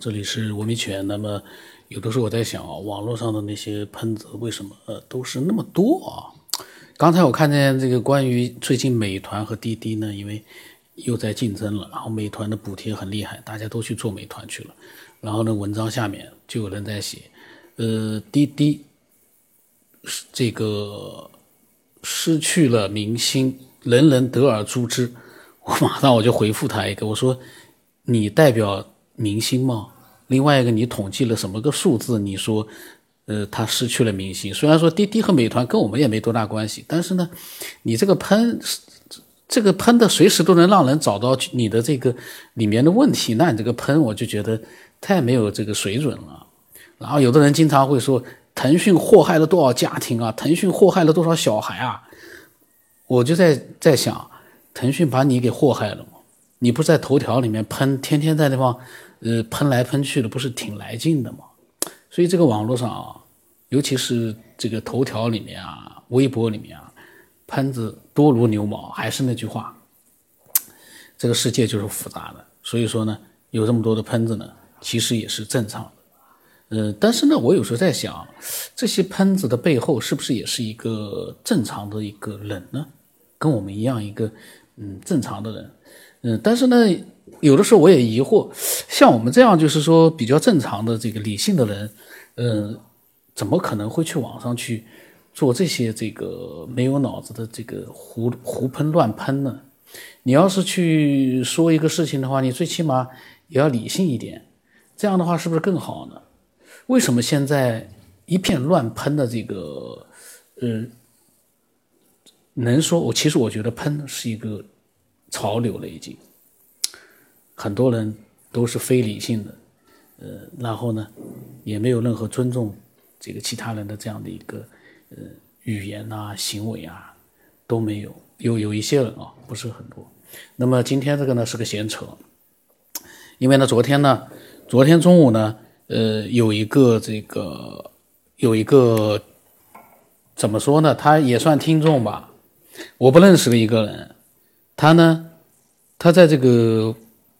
这里是文明犬。那么有的时候我在想啊，网络上的那些喷子为什么都是那么多啊？刚才我看见这个关于最近美团和滴滴呢，因为又在竞争了，然后美团的补贴很厉害，大家都去做美团去了。然后呢，文章下面就有人在写，滴滴这个失去了民心，人人得而诛之。我马上我就回复他一个，我说你代表民心吗？另外一个你统计了什么个数字？你说他失去了民心。虽然说滴滴和美团跟我们也没多大关系，但是呢你这个喷的随时都能让人找到你的这个里面的问题，那你这个喷我就觉得太没有这个水准了。然后有的人经常会说腾讯祸害了多少家庭啊，腾讯祸害了多少小孩啊。我就在想，腾讯把你给祸害了吗？你不在头条里面喷，天天在那方喷来喷去的，不是挺来劲的吗？所以这个网络上啊，尤其是这个头条里面啊，微博里面啊，喷子多如牛毛。还是那句话，这个世界就是复杂的，所以说呢有这么多的喷子呢其实也是正常的。但是呢我有时候在想，这些喷子的背后是不是也是一个正常的一个人呢？跟我们一样一个正常的人。但是呢有的时候我也疑惑，像我们这样就是说比较正常的这个理性的人怎么可能会去网上去做这些这个没有脑子的这个胡喷乱喷呢？你要是去说一个事情的话，你最起码也要理性一点，这样的话是不是更好呢？为什么现在一片乱喷的这个能说我其实我觉得喷是一个潮流了，已经很多人都是非理性的，然后呢也没有任何尊重这个其他人的这样的一个语言啊行为啊都没有。有一些人啊，不是很多。那么今天这个呢是个闲扯，因为呢昨天中午呢有一个怎么说呢，他也算听众吧，我不认识的一个人，他在这个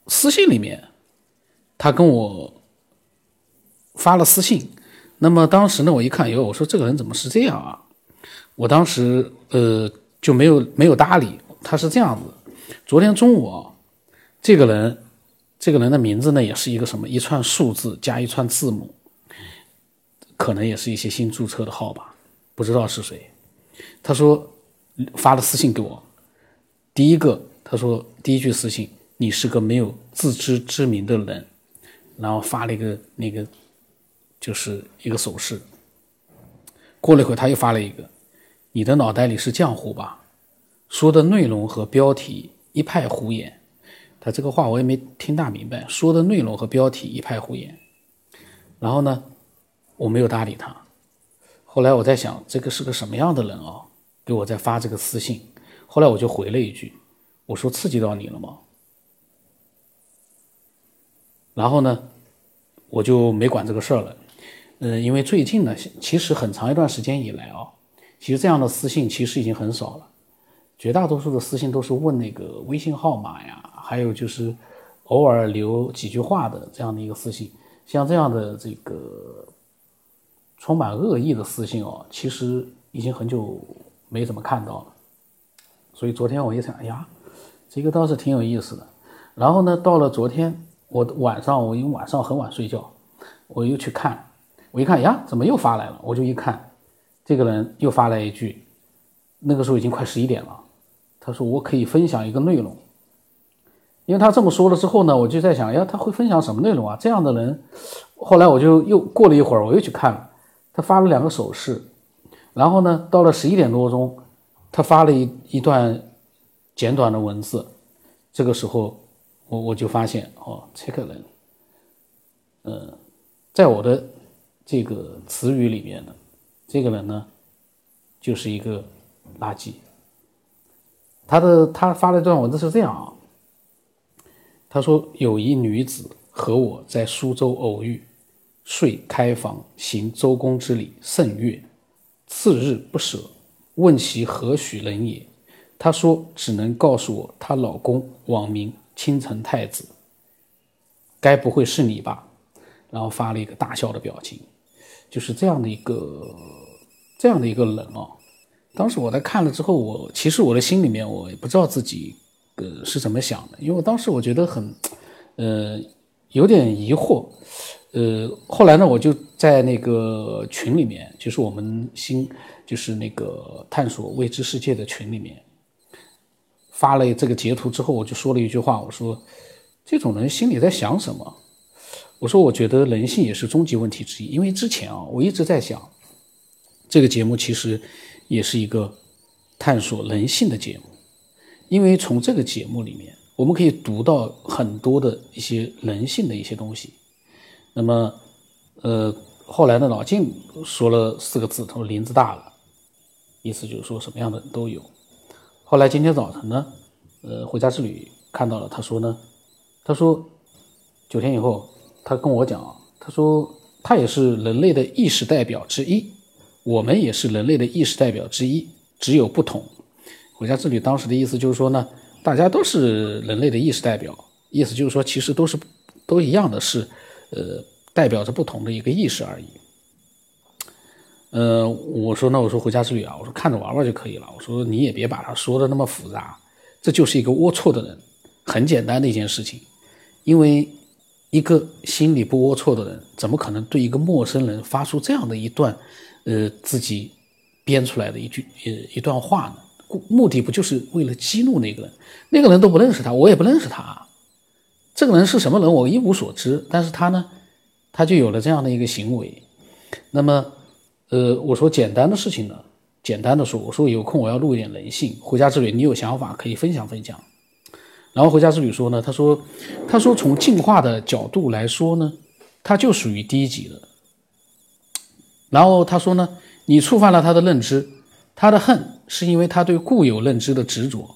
私信里面他跟我发了私信。那么当时呢我一看以后，我说这个人怎么是这样啊？我当时就没有搭理他。是这样子，昨天中午啊，这个人的名字呢也是一个什么一串数字加一串字母，可能也是一些新注册的号吧，不知道是谁。他说发了私信给我，他说第一句私信，你是个没有自知之明的人，然后发了一个就是一个手势。过了一会儿他又发了一个，你的脑袋里是浆糊吧？说的内容和标题一派胡言。他这个话我也没听大明白，说的内容和标题一派胡言。然后呢我没有搭理他。后来我在想这个是个什么样的人啊，给我在发这个私信。后来我就回了一句，我说刺激到你了吗？然后呢我就没管这个事儿了。因为最近呢，其实很长一段时间以来啊，其实这样的私信其实已经很少了，绝大多数的私信都是问那个微信号码呀，还有就是偶尔留几句话的这样的一个私信。像这样的这个充满恶意的私信哦，其实已经很久没怎么看到了。所以昨天我一想，哎呀，这个倒是挺有意思的。然后呢，到了昨天我因为晚上很晚睡觉，我又去看。我一看呀，怎么又发来了？我就一看，这个人又发来一句，那个时候已经快11点了。他说我可以分享一个内容。因为他这么说了之后呢，我就在想，呀，他会分享什么内容啊？这样的人。后来我就又过了一会儿，我又去看了，他发了两个手势。然后呢，到了11点多钟，他发了一段简短的文字。这个时候我就发现哦，这个人，在我的这个词语里面呢，这个人呢就是一个垃圾。他发了一段文字是这样啊，他说有一女子和我在苏州偶遇，睡开房，行周公之礼，甚悦，次日不舍，问其何许人也，她说只能告诉我她老公网名清城太子，该不会是你吧？然后发了一个大笑的表情，就是这样的一个人啊。当时我在看了之后，其实我的心里面我也不知道自己是怎么想的，因为我当时我觉得很有点疑惑。后来呢，我就在那个群里面，就是我们就是那个探索未知世界的群里面发了这个截图之后，我就说了一句话，我说这种人心里在想什么？我说我觉得人性也是终极问题之一，因为之前啊，我一直在想这个节目其实也是一个探索人性的节目，因为从这个节目里面我们可以读到很多的一些人性的一些东西。那么后来呢，老静说了四个字，他说林子大了，意思就是说什么样的人都有。后来今天早晨呢回家之旅看到了，他说9天以后他跟我讲，他说他也是人类的意识代表之一，我们也是人类的意识代表之一，只有不同。回家之旅当时的意思就是说呢，大家都是人类的意识代表，意思就是说其实都一样的，是代表着不同的一个意识而已。我说回家之旅啊，我说看着玩玩就可以了，我说你也别把它说的那么复杂，这就是一个龌龊的人，很简单的一件事情。因为一个心里不龌龊的人怎么可能对一个陌生人发出这样的一段自己编出来的一段话呢？目的不就是为了激怒那个人？那个人都不认识他，我也不认识他，这个人是什么人我一无所知，但是他呢，他就有了这样的一个行为。那么我说简单的事情呢，简单的说，我说有空我要录一点人性，回家之旅你有想法可以分享分享。然后回家之旅说呢，他说从进化的角度来说呢，他就属于低级的。然后他说呢，你触犯了他的认知，他的恨是因为他对固有认知的执着。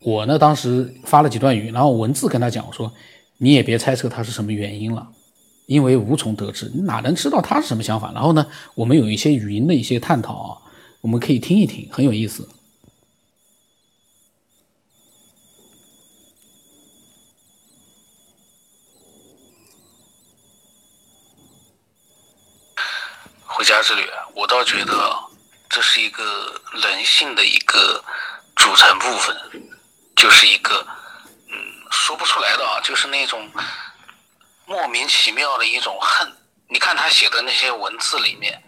我呢当时发了几段语，然后文字跟他讲，我说你也别猜测他是什么原因了，因为无从得知，你哪能知道他是什么想法。然后呢我们有一些语音的一些探讨啊，我们可以听一听，很有意思。回家之旅，我倒觉得这是一个人性的一个组成部分，就是一个说不出来的啊，就是那种莫名其妙的一种恨。你看他写的那些文字里面，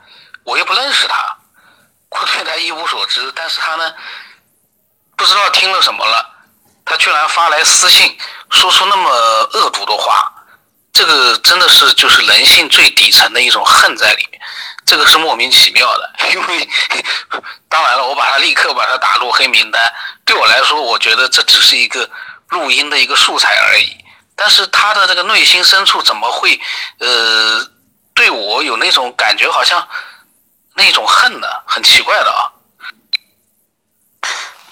我又不认识他，我对他一无所知，但是他呢不知道听了什么了，他居然发来私信说出那么恶毒的话，这个真的是就是人性最底层的一种恨在里面，这个是莫名其妙的。因为当然了，我立刻把它打入黑名单，对我来说我觉得这只是一个录音的一个素材而已，但是他的这个内心深处怎么会对我有那种感觉，好像那种恨呢，很奇怪的啊。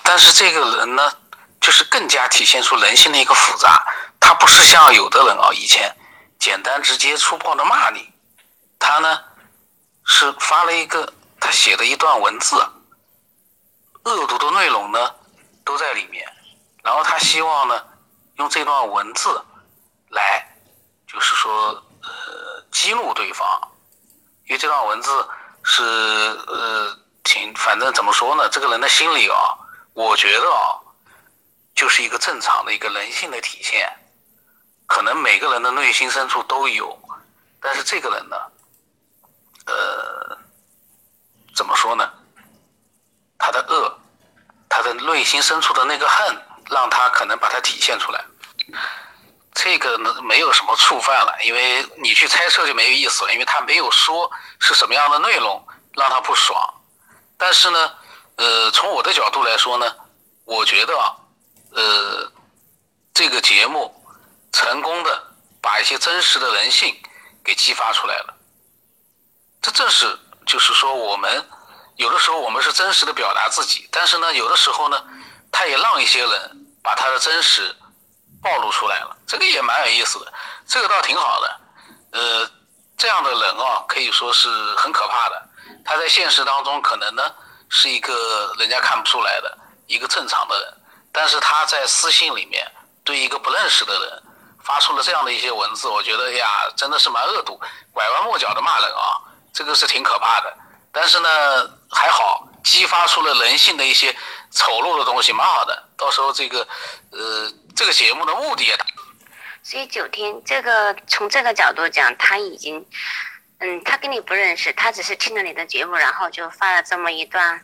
但是这个人呢就是更加体现出人性的一个复杂，他不是像有的人啊以前简单直接粗暴的骂你，他呢是发了一个他写的一段文字，恶毒的内容呢都在里面，然后他希望呢用这段文字来就是说激怒对方。因为这段文字是反正怎么说呢，这个人的心理啊，我觉得啊就是一个正常的一个人性的体现，可能每个人的内心深处都有，但是这个人呢怎么说呢，他的恶，他的内心深处的那个恨，让他可能把它体现出来。这个呢没有什么触犯了，因为你去猜测就没有意思了，因为他没有说是什么样的内容让他不爽。但是呢从我的角度来说呢，我觉得这个节目成功的把一些真实的人性给激发出来了。这正是就是说我们有的时候我们是真实的表达自己，但是呢有的时候呢他也让一些人把他的真实暴露出来了，这个也蛮有意思的，这个倒挺好的。这样的人啊可以说是很可怕的，他在现实当中可能呢是一个人家看不出来的一个正常的人，但是他在私信里面对一个不认识的人发出了这样的一些文字，我觉得呀，真的是蛮恶毒，拐弯抹角的骂人啊，这个是挺可怕的。但是呢，还好激发出了人性的一些丑陋的东西，蛮好的。到时候这个，这个节目的目的也大。所以九天这个从这个角度讲，他已经，他跟你不认识，他只是听了你的节目，然后就发了这么一段，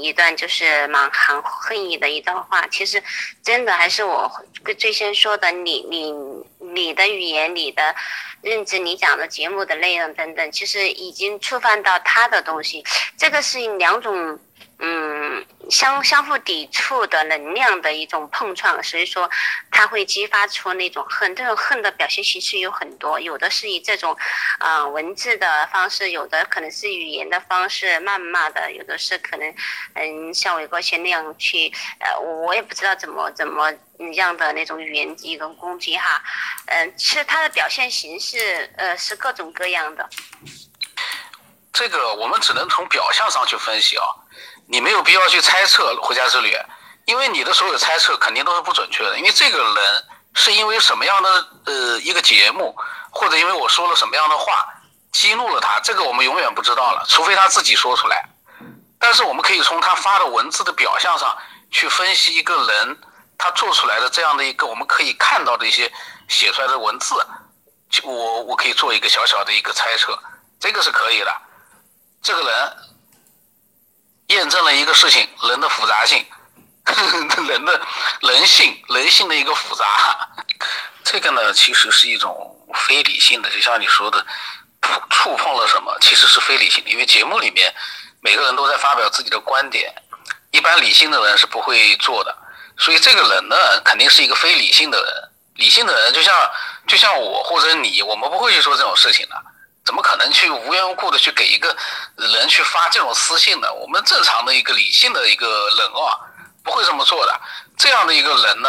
一段就是蛮含恨意的一段话。其实真的还是我最先说的，你的语言、你的认知、你讲的节目的内容等等，其实已经触犯到他的东西。这个是两种相互抵触的能量的一种碰撞，所以说它会激发出那种恨。这种恨的表现形式有很多，有的是以这种文字的方式，有的可能是语言的方式谩骂的，有的是可能像伟哥先那样去我也不知道怎么样的那种语言一种攻击哈。其实它的表现形式是各种各样的。这个我们只能从表象上去分析啊。你没有必要去猜测回家之旅，因为你的所有猜测肯定都是不准确的。因为这个人是因为什么样的一个节目，或者因为我说了什么样的话激怒了他，这个我们永远不知道了，除非他自己说出来。但是我们可以从他发的文字的表象上去分析一个人他做出来的这样的一个我们可以看到的一些写出来的文字，我可以做一个小小的一个猜测，这个是可以的。这个人验证了一个事情，人的复杂性，人性的一个复杂。这个呢，其实是一种非理性的，就像你说的，触碰了什么，其实是非理性的。因为节目里面每个人都在发表自己的观点，一般理性的人是不会做的。所以这个人呢，肯定是一个非理性的人。理性的人就像我或者你，我们不会去做这种事情的。怎么可能去无缘无故的去给一个人去发这种私信呢？我们正常的一个理性的一个人啊，不会这么做的。这样的一个人呢，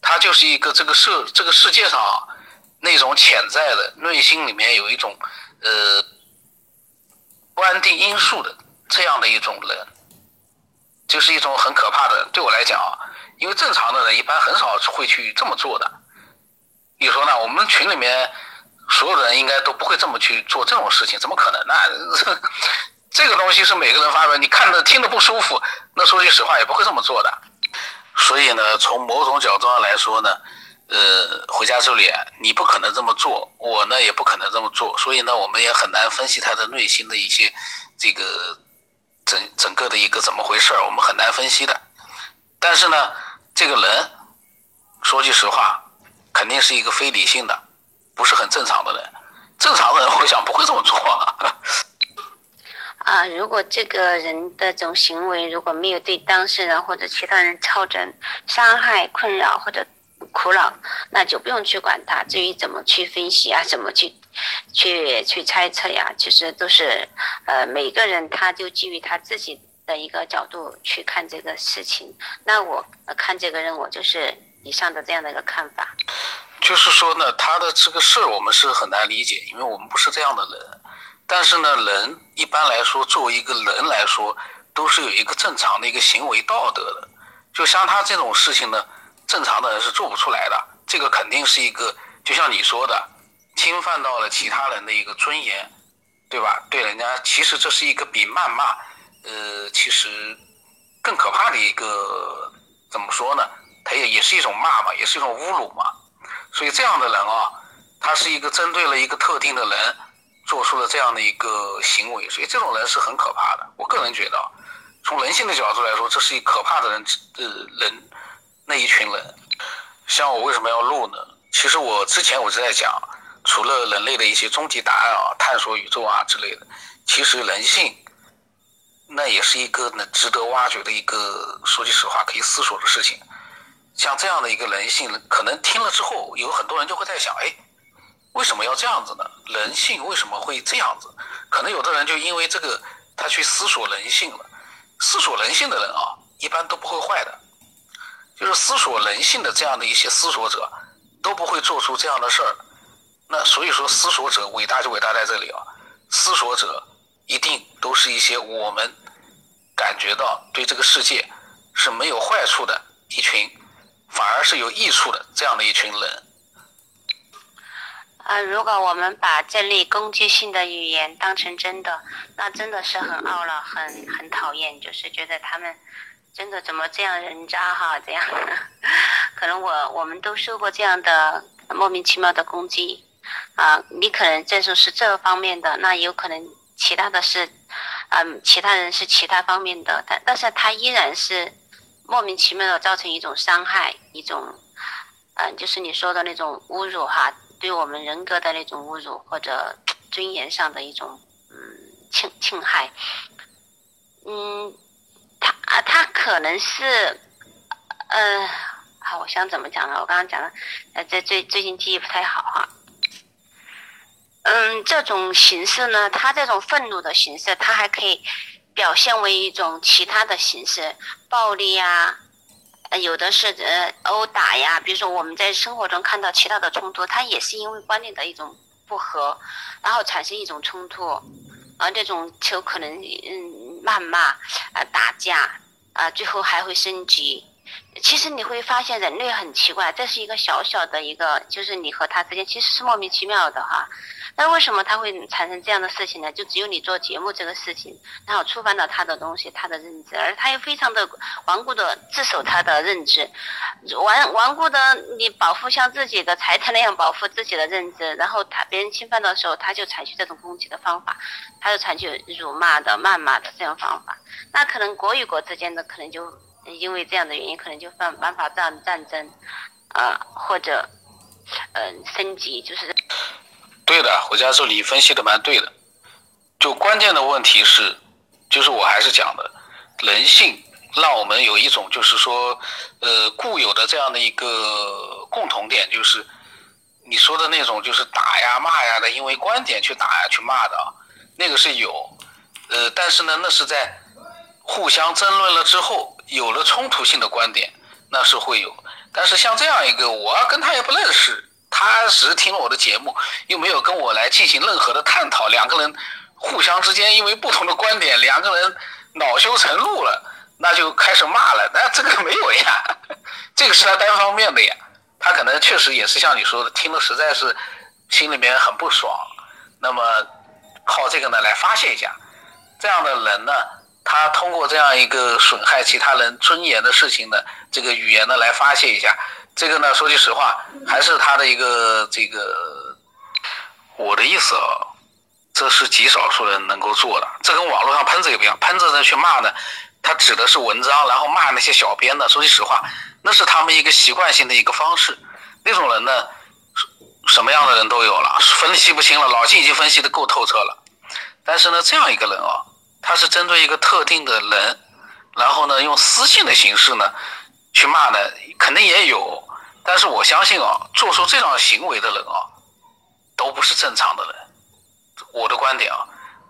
他就是一个这个世界上啊，那种潜在的内心里面有一种不安定因素的这样的一种人，就是一种很可怕的人。对我来讲啊，因为正常的人一般很少会去这么做的。你说呢？我们群里面所有人应该都不会这么去做这种事情，怎么可能呢？这个东西是每个人发表，你看着听着不舒服，那说句实话也不会这么做的。所以呢，从某种角度上来说呢，回家之旅你不可能这么做，我呢也不可能这么做，所以呢我们也很难分析他的内心的一些这个整个的一个怎么回事，我们很难分析的。但是呢，这个人说句实话肯定是一个非理性的，不是很正常的人，正常的人会想不会这么做啊。如果这个人的这种行为如果没有对当事人或者其他人造成伤害、困扰或者苦恼，那就不用去管他。至于怎么去分析啊，怎么去猜测呀，其实都是每个人他就基于他自己的一个角度去看这个事情。那我看这个人，我就是以上的这样的一个看法。就是说呢，他的这个事我们是很难理解，因为我们不是这样的人。但是呢，人一般来说作为一个人来说都是有一个正常的一个行为道德的，就像他这种事情呢，正常的人是做不出来的。这个肯定是一个就像你说的侵犯到了其他人的一个尊严，对吧？对人家其实这是一个比谩骂其实更可怕的一个，怎么说呢，他也是一种骂嘛，也是一种侮辱嘛。所以这样的人啊，他是一个针对了一个特定的人做出了这样的一个行为，所以这种人是很可怕的。我个人觉得从人性的角度来说，这是一可怕的人那一群人。像我为什么要录呢？其实我之前我就在讲，除了人类的一些终极答案啊，探索宇宙啊之类的，其实人性那也是一个值得挖掘的一个，说句实话可以思索的事情。像这样的一个人性，可能听了之后有很多人就会在想，哎，为什么要这样子呢？人性为什么会这样子？可能有的人就因为这个他去思索人性了。思索人性的人啊，一般都不会坏的，就是思索人性的这样的一些思索者都不会做出这样的事儿。那所以说思索者伟大就伟大在这里啊，思索者一定都是一些我们感觉到对这个世界是没有坏处的一群反而是有益处的这样的一群人。如果我们把建立攻击性的语言当成真的，那真的是很懊恼，很讨厌，就是觉得他们真的怎么这样人渣哈，这样的。可能我们都受过这样的莫名其妙的攻击啊，你可能这就是这方面的，那有可能其他的是，其他人是其他方面的，但是他依然是莫名其妙的造成一种伤害，一种，就是你说的那种侮辱哈。对我们人格的那种侮辱，或者尊严上的一种侵害，他可能是我想怎么讲呢？我刚刚讲了，这最近记忆不太好哈。这种形式呢，他这种愤怒的形式，他还可以表现为一种其他的形式，暴力呀。有的是殴打呀，比如说我们在生活中看到其他的冲突，它也是因为观念的一种不合，然后产生一种冲突，而这种就可能谩骂打架最后还会升级。其实你会发现人类很奇怪，这是一个小小的一个，就是你和他之间其实是莫名其妙的哈。那为什么他会产生这样的事情呢？就只有你做节目这个事情，然后触犯到他的东西，他的认知，而他又非常的顽固的自守他的认知，顽固的你保护像自己的柴炭那样保护自己的认知，然后别人侵犯的时候，他就采取这种攻击的方法，他就采取辱骂的、谩骂的这样方法。那可能国与国之间的可能就因为这样的原因，可能就犯法战争，或者升级，就是。对的，回家这里分析的蛮对的，就关键的问题是，就是我还是讲的，人性让我们有一种就是说，固有的这样的一个共同点，就是你说的那种就是打呀骂呀的，因为观点去打呀去骂的，那个是有，但是呢，那是在互相争论了之后有了冲突性的观点，那是会有，但是像这样一个，我跟他也不认识。他只听了我的节目，又没有跟我来进行任何的探讨，两个人互相之间因为不同的观点，两个人恼羞成怒了，那就开始骂了，那这个没有呀，这个是他单方面的呀，他可能确实也是像你说的，听了实在是心里面很不爽，那么靠这个呢来发泄一下。这样的人呢，他通过这样一个损害其他人尊严的事情呢，这个语言呢来发泄一下，这个呢说句实话，还是他的一个这个，我的意思啊，这是极少数人能够做的。这跟网络上喷子也不一样，喷子呢去骂呢，他指的是文章，然后骂那些小编呢，说句实话，那是他们一个习惯性的一个方式。那种人呢，什么样的人都有了，分析不清了，老金已经分析的够透彻了。但是呢，这样一个人啊，他是针对一个特定的人，然后呢用私信的形式呢去骂呢，肯定也有。但是我相信啊，做出这种行为的人啊，都不是正常的人。我的观点啊，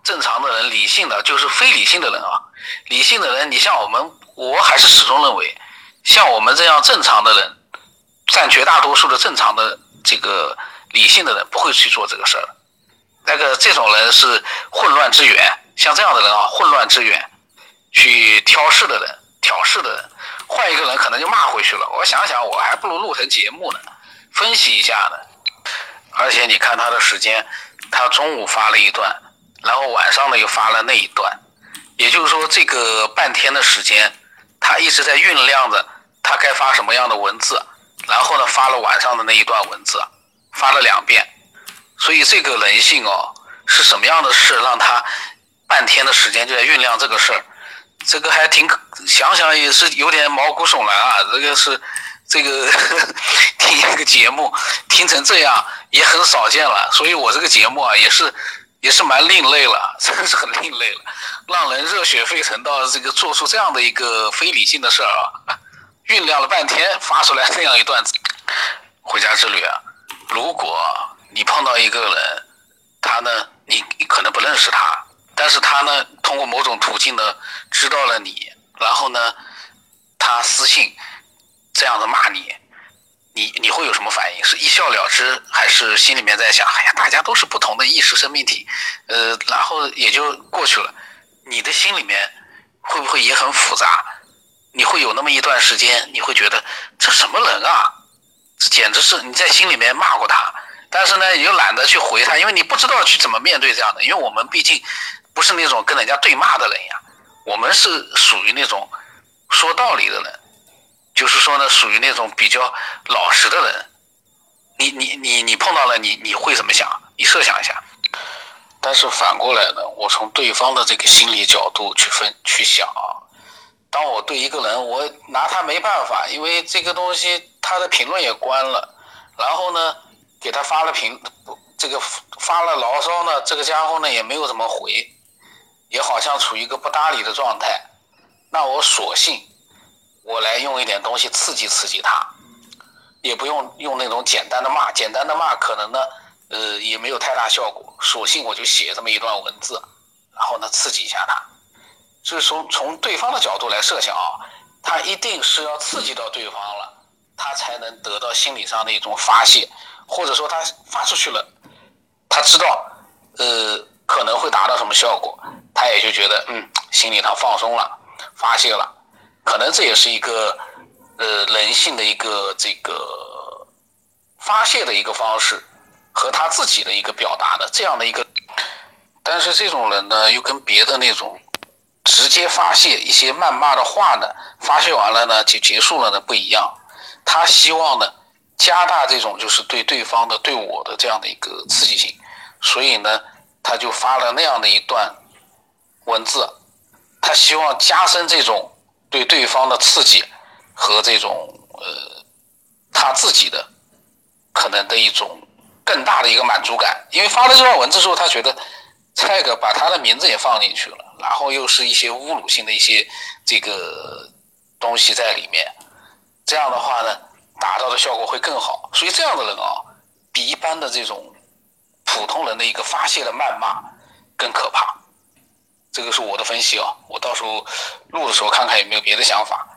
正常的人、理性的就是非理性的人啊。理性的人，你像我们，我还是始终认为，像我们这样正常的人，占绝大多数的正常的这个理性的人不会去做这个事儿。这种人是混乱之源，像这样的人啊，混乱之源，去挑事的人，挑事的人。换一个人可能就骂回去了，我想想我还不如录成节目呢，分析一下呢。而且你看他的时间，他中午发了一段，然后晚上呢又发了那一段，也就是说这个半天的时间，他一直在酝酿着他该发什么样的文字，然后呢发了晚上的那一段文字，发了2遍。所以这个人性哦，是什么样的事让他半天的时间就在酝酿这个事儿？这个还挺，想也是有点毛骨悚然啊！这个是，听这个节目听成这样也很少见了，所以我这个节目啊也是蛮另类了，真是很另类了，让人热血沸腾到这个做出这样的一个非理性的事儿啊，酝酿了半天发出来这样一段回家之旅啊。如果你碰到一个人，他呢你可能不认识他。但是他呢，通过某种途径呢，知道了你，然后呢，他私信这样的骂你，你会有什么反应？是一笑了之，还是心里面在想，哎呀，大家都是不同的意识生命体，然后也就过去了。你的心里面会不会也很复杂？你会有那么一段时间，你会觉得这什么人啊，这简直是你在心里面骂过他，但是呢，你又懒得去回他，因为你不知道去怎么面对这样的。因为我们毕竟不是那种跟人家对骂的人呀，我们是属于那种说道理的人，就是说呢，属于那种比较老实的人。你碰到了你会怎么想？你设想一下。但是反过来呢，我从对方的这个心理角度去想啊。当我对一个人，我拿他没办法，因为这个东西他的评论也关了，然后呢给他发了牢骚呢，这个家伙呢也没有怎么回，也好像处于一个不搭理的状态。那我索性我来用一点东西刺激刺激他，也不用那种简单的骂可能呢也没有太大效果，索性我就写这么一段文字，然后呢刺激一下他。所以从对方的角度来设想啊，他一定是要刺激到对方了，他才能得到心理上的一种发泄，或者说他发出去了，他知道可能会达到什么效果，他也就觉得心里上放松了，发泄了。可能这也是一个人性的一个这个发泄的一个方式，和他自己的一个表达的这样的一个。但是这种人呢，又跟别的那种直接发泄一些谩骂的话呢，发泄完了呢就结束了呢不一样。他希望呢加大这种就是对对方的对我的这样的一个刺激性，所以呢他就发了那样的一段文字，他希望加深这种对对方的刺激和这种他自己的可能的一种更大的一个满足感。因为发了这段文字之后，他觉得这个把他的名字也放进去了，然后又是一些侮辱性的一些这个东西在里面，这样的话呢达到的效果会更好。所以这样的人啊，比一般的这种普通人的一个发泄的谩骂更可怕。这个是我的分析啊，我到时候录的时候看看有没有别的想法。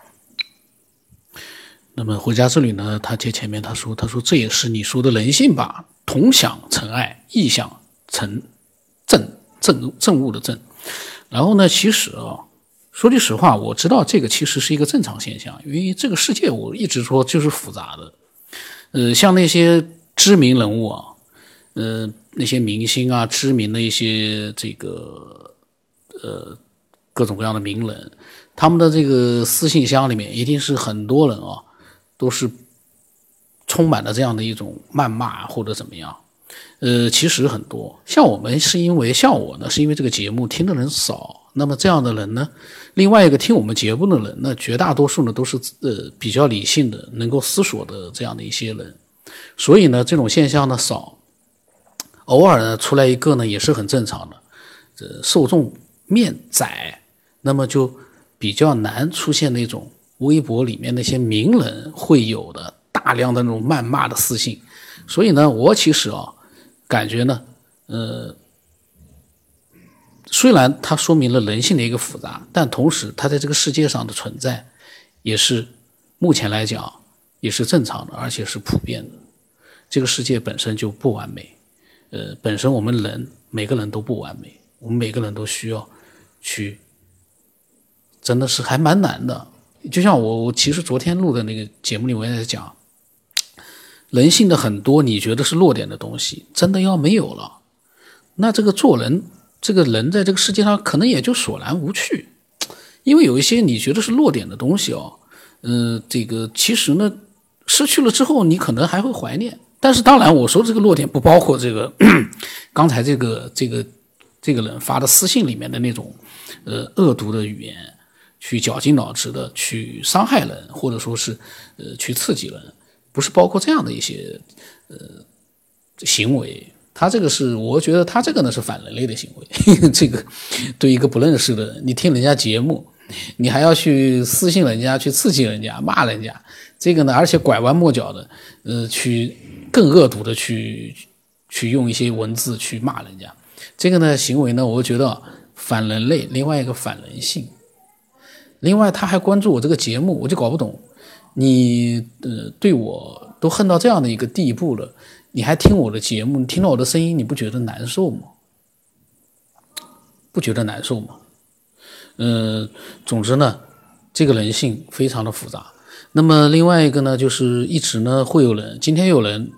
那么回家这里呢，他接前面他说这也是你说的人性吧，同享尘埃，异享成正物的正。然后呢，其实啊，说句实话，我知道这个其实是一个正常现象，因为这个世界我一直说就是复杂的。像那些知名人物啊，那些明星啊，知名的一些这个各种各样的名人，他们的这个私信箱里面一定是很多人啊。都是充满了这样的一种谩骂或者怎么样，其实很多像我们是因为像我呢，是因为这个节目听的人少，那么这样的人呢，另外一个听我们节目的人呢，绝大多数呢都是比较理性的，能够思索的这样的一些人，所以呢这种现象呢少，偶尔呢出来一个呢也是很正常的，受众面窄，那么就比较难出现那种。微博里面那些名人会有的大量的那种谩骂的私信，所以呢，我其实啊，感觉呢，虽然它说明了人性的一个复杂，但同时它在这个世界上的存在，也是目前来讲也是正常的，而且是普遍的。这个世界本身就不完美，本身我们人每个人都不完美，我们每个人都需要去，真的是还蛮难的。就像我其实昨天录的那个节目里我也在讲，人性的很多你觉得是弱点的东西，真的要没有了，那这个做人，这个人在这个世界上可能也就索然无趣。因为有一些你觉得是弱点的东西哦，这个其实呢失去了之后你可能还会怀念。但是当然我说这个弱点不包括这个刚才这个人发的私信里面的那种恶毒的语言。去绞尽脑汁的去伤害人，或者说是去刺激人，不是包括这样的一些行为。他这个是我觉得他这个呢是反人类的行为这个对一个不认识的人，你听人家节目你还要去私信人家，去刺激人家，骂人家，这个呢而且拐弯抹角的去更恶毒的去用一些文字去骂人家，这个呢行为呢我觉得反人类，另外一个反人性。另外他还关注我这个节目，我就搞不懂你对我都恨到这样的一个地步了，你还听我的节目，你听到我的声音你不觉得难受吗？不觉得难受吗？总之呢这个人性非常的复杂。那么另外一个呢，就是一直呢会有人，今天有人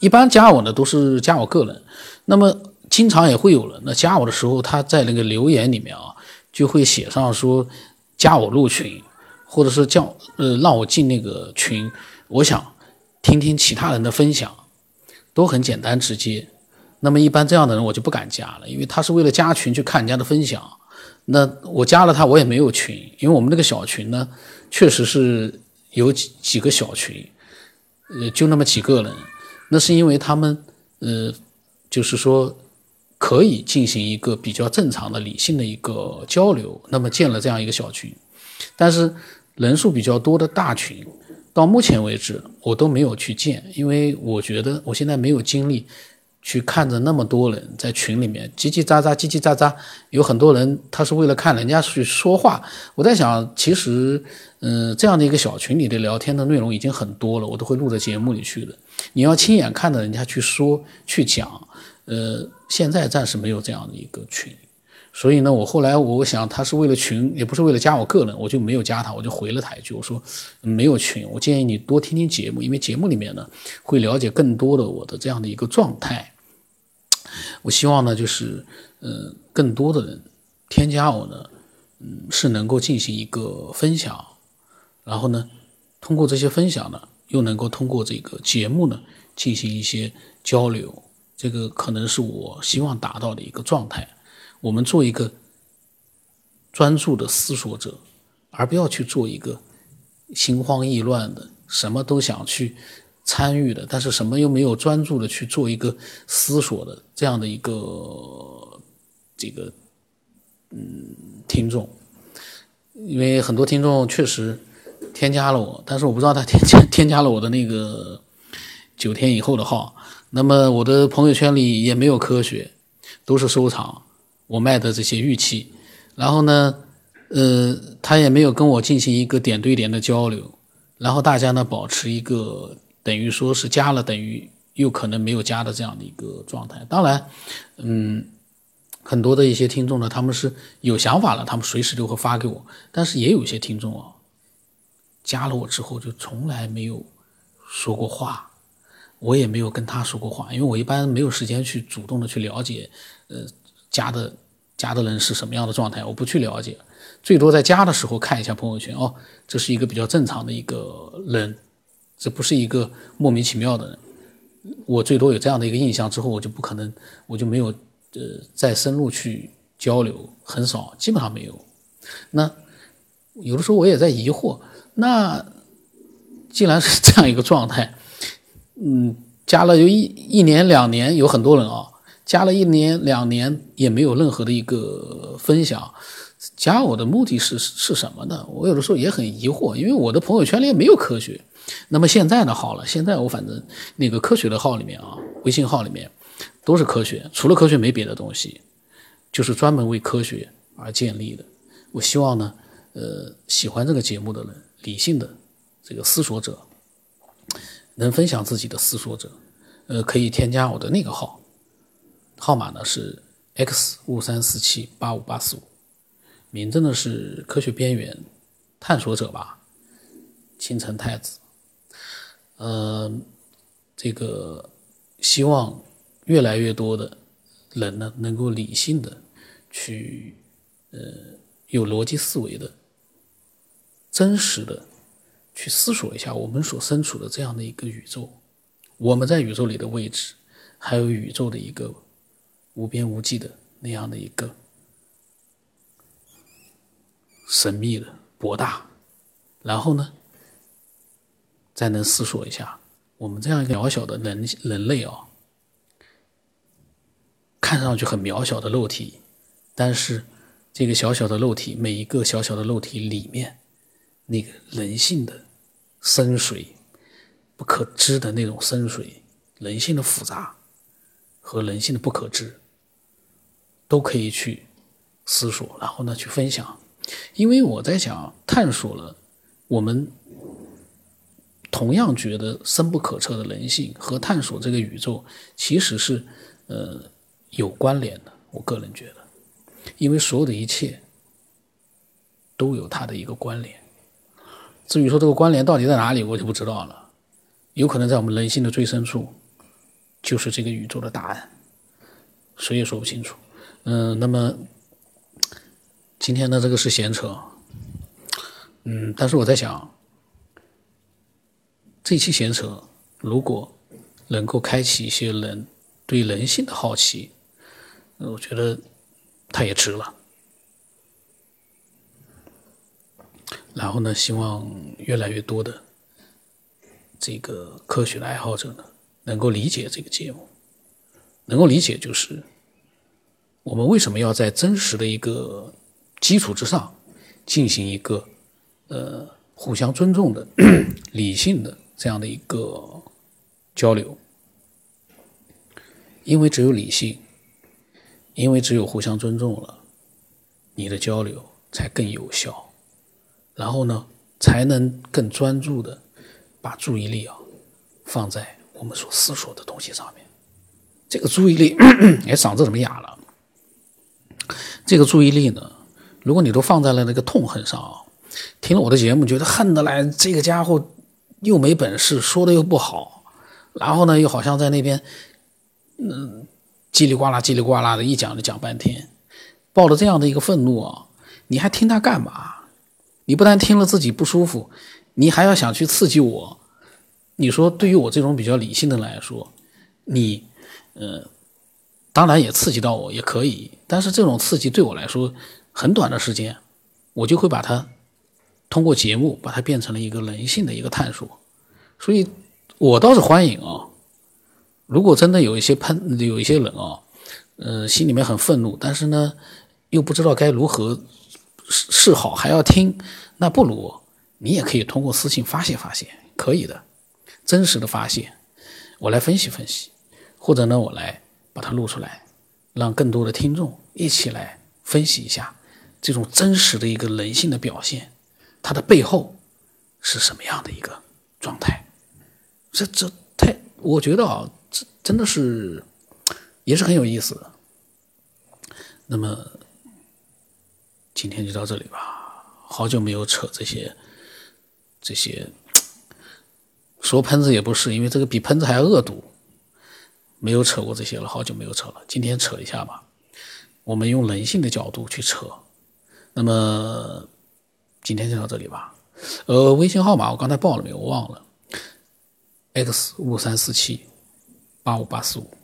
一般加我呢都是加我个人，那么经常也会有人，那加我的时候他在那个留言里面啊就会写上说加我入群，或者是叫让我进那个群，我想听听其他人的分享，都很简单直接。那么一般这样的人我就不敢加了，因为他是为了加群去看人家的分享，那我加了他我也没有群，因为我们那个小群呢确实是有几个小群，就那么几个人，那是因为他们就是说可以进行一个比较正常的理性的一个交流，那么建了这样一个小群。但是人数比较多的大群到目前为止我都没有去建，因为我觉得我现在没有精力去看着那么多人在群里面叽叽喳喳叽叽喳喳，有很多人他是为了看人家去说话。我在想其实这样的一个小群里的聊天的内容已经很多了，我都会录在节目里去的，你要亲眼看着人家去说去讲，现在暂时没有这样的一个群。所以呢我后来我想他是为了群也不是为了加我个人，我就没有加他，我就回了他一句，我说没有群，我建议你多听听节目，因为节目里面呢会了解更多的我的这样的一个状态。我希望呢就是更多的人添加我呢是能够进行一个分享，然后呢通过这些分享呢又能够通过这个节目呢进行一些交流，这个可能是我希望达到的一个状态。我们做一个专注的思索者，而不要去做一个心慌意乱的什么都想去参与的，但是什么又没有专注的去做一个思索的这样的一个听众。因为很多听众确实添加了我，但是我不知道他添加了我的那个9天以后的号，那么我的朋友圈里也没有科学，都是收藏我卖的这些预期，然后呢他也没有跟我进行一个点对点的交流，然后大家呢保持一个等于说是加了等于又可能没有加的这样的一个状态。当然很多的一些听众呢他们是有想法了，他们随时都会发给我，但是也有些听众啊加了我之后就从来没有说过话，我也没有跟他说过话，因为我一般没有时间去主动的去了解加的人是什么样的状态，我不去了解，最多在加的时候看一下朋友圈，哦，这是一个比较正常的一个人，这不是一个莫名其妙的人，我最多有这样的一个印象之后，我就没有再深入去交流，很少，基本上没有。那有的时候我也在疑惑，那既然是这样一个状态，加了有一年2年，有很多人啊加了1年2年也没有任何的一个分享，加我的目的是什么呢？我有的时候也很疑惑，因为我的朋友圈里也没有科学。那么现在呢好了，现在我反正那个科学的号里面啊，微信号里面都是科学，除了科学没别的东西，就是专门为科学而建立的。我希望呢喜欢这个节目的人，理性的这个思索者，能分享自己的思索者可以添加我的那个号码呢是 X53478585， 名字呢是科学边缘探索者吧，清晨太子。这个希望越来越多的人呢能够理性的去有逻辑思维的真实的去思索一下我们所身处的这样的一个宇宙，我们在宇宙里的位置，还有宇宙的一个无边无际的那样的一个神秘的博大，然后呢再能思索一下我们这样一个渺小的人类啊，看上去很渺小的肉体，但是这个小小的肉体，每一个小小的肉体里面那个人性的深邃，不可知的那种深邃，人性的复杂和人性的不可知都可以去思索，然后呢去分享。因为我在想探索了我们同样觉得深不可测的人性和探索这个宇宙其实是有关联的，我个人觉得。因为所有的一切都有它的一个关联。至于说这个关联到底在哪里，我就不知道了，有可能在我们人性的最深处就是这个宇宙的答案，谁也说不清楚。那么今天的这个是闲扯，但是我在想，这期闲扯如果能够开启一些人对人性的好奇，我觉得它也值了。然后呢，希望越来越多的这个科学的爱好者呢，能够理解这个节目，能够理解就是我们为什么要在真实的一个基础之上进行一个互相尊重的理性的这样的一个交流。因为只有理性，因为只有互相尊重了，你的交流才更有效，然后呢才能更专注的把注意力放在我们所思索的东西上面。这个注意力嗓子怎么哑了？这个注意力呢，如果你都放在了那个痛恨上，听了我的节目觉得恨得来，这个家伙又没本事，说的又不好，然后呢又好像在那边叽里呱啦叽里呱啦的一讲就讲半天，抱着这样的一个愤怒你还听他干嘛？你不但听了自己不舒服，你还要想去刺激我。你说对于我这种比较理性的人来说，你当然也刺激到我也可以，但是这种刺激对我来说很短的时间，我就会把它通过节目把它变成了一个人性的一个探索。所以我倒是欢迎如果真的有一些人心里面很愤怒，但是呢又不知道该如何是好，还要听，那不如你也可以通过私信发泄发泄，可以的，真实的发泄，我来分析分析，或者呢我来把它录出来，让更多的听众一起来分析一下这种真实的一个人性的表现，它的背后是什么样的一个状态。这太，我觉得这真的是也是很有意思的。那么今天就到这里吧，好久没有扯这些说喷子也不是，因为这个比喷子还恶毒，没有扯过这些了，好久没有扯了，今天扯一下吧，我们用人性的角度去扯。那么今天就到这里吧。微信号码我刚才报了没有？我忘了。X5347858545。